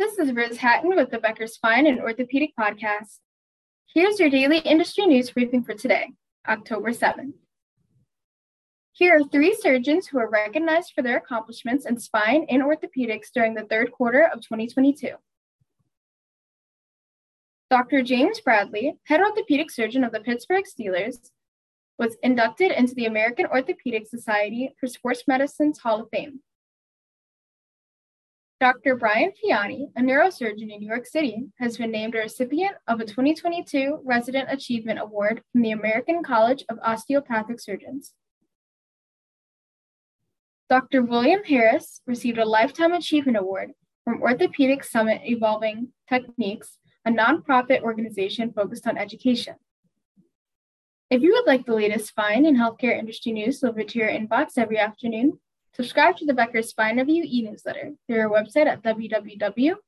This is Riz Hatton with the Becker's Spine and Orthopedic Podcast. Here's your daily industry news briefing for today, October 7th. Here are three surgeons who are recognized for their accomplishments in spine and orthopedics during the third quarter of 2022. Dr. James Bradley, head orthopedic surgeon of the Pittsburgh Steelers, was inducted into the American Orthopedic Society for Sports Medicine's Hall of Fame. Dr. Brian Piani, a neurosurgeon in New York City, has been named a recipient of a 2022 Resident Achievement Award from the American College of Osteopathic Surgeons. Dr. William Harris received a Lifetime Achievement Award from Orthopedic Summit Evolving Techniques, a nonprofit organization focused on education. If you would like the latest spine and healthcare industry news delivered to your inbox every afternoon, subscribe to the Becker's Spine Review e-newsletter through our website at www.beckerspine.com.